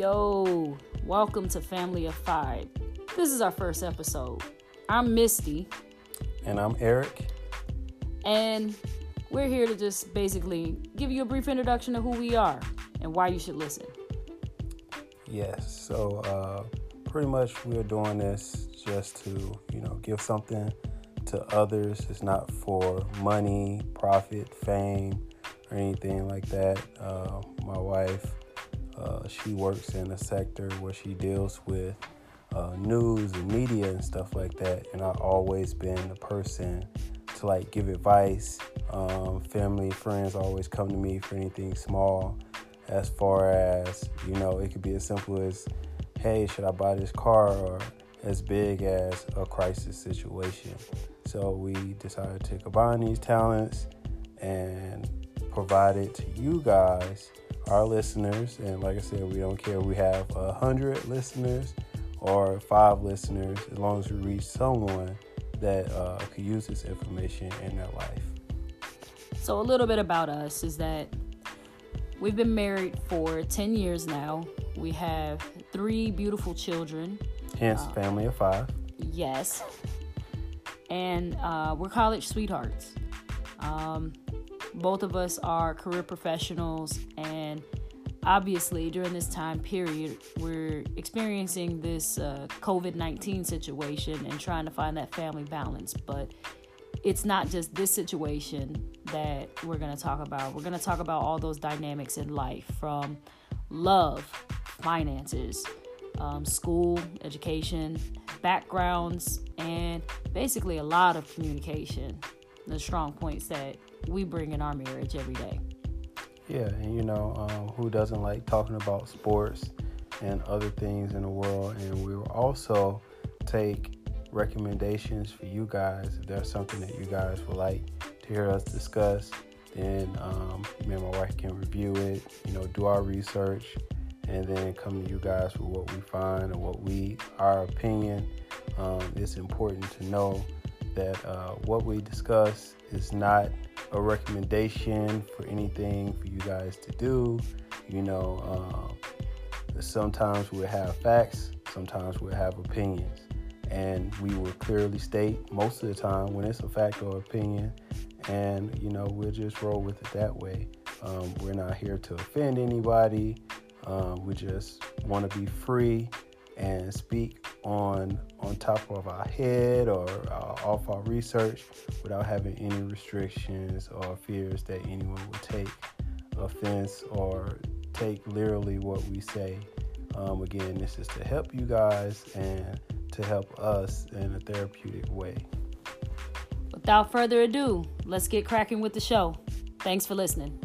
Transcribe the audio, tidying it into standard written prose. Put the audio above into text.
Yo, welcome to Family of 5. This is our first episode. I'm Misty. And I'm Eric. And we're here to just basically give you a brief introduction to who we are and why you should listen. Yes, so pretty much we're doing this just to, give something to others. It's not for money, profit, fame, or anything like that. My wife, she works in a sector where she deals with news and media and stuff like that. And I've always been the person to give advice. Family, friends always come to me for anything small. As far as, it could be as simple as, hey, should I buy this car? Or as big as a crisis situation. So we decided to combine these talents and provide it to you guys, our listeners. And like I said, we don't care. We have 100 listeners or 5 listeners, as long as we reach someone that could use this information in their life. So a little bit about us is that we've been married for 10 years now. We have 3 beautiful children. Hence, family of 5. Yes. And we're college sweethearts. Both of us are career professionals, and obviously during this time period, we're experiencing this COVID-19 situation and trying to find that family balance. But it's not just this situation that we're going to talk about. We're going to talk about all those dynamics in life, from love, finances, school, education, backgrounds, and basically a lot of communication. The strong points that we bring in our marriage every day. Yeah, and who doesn't like talking about sports and other things in the world? And we will also take recommendations for you guys. If there's something that you guys would like to hear us discuss, then me and my wife can review it, do our research, and then come to you guys with what we find and our opinion. It's important to know that what we discuss is not a recommendation for anything for you guys to do. Sometimes we'll have facts, sometimes we'll have opinions, and we will clearly state most of the time when it's a fact or opinion, and we'll just roll with it that way. We're not here to offend anybody. We just want to be free and speak on top of our head or off our research without having any restrictions or fears that anyone will take offense or take literally what we say. Again, this is to help you guys and to help us in a therapeutic way. Without further ado, let's get cracking with the show. Thanks for listening.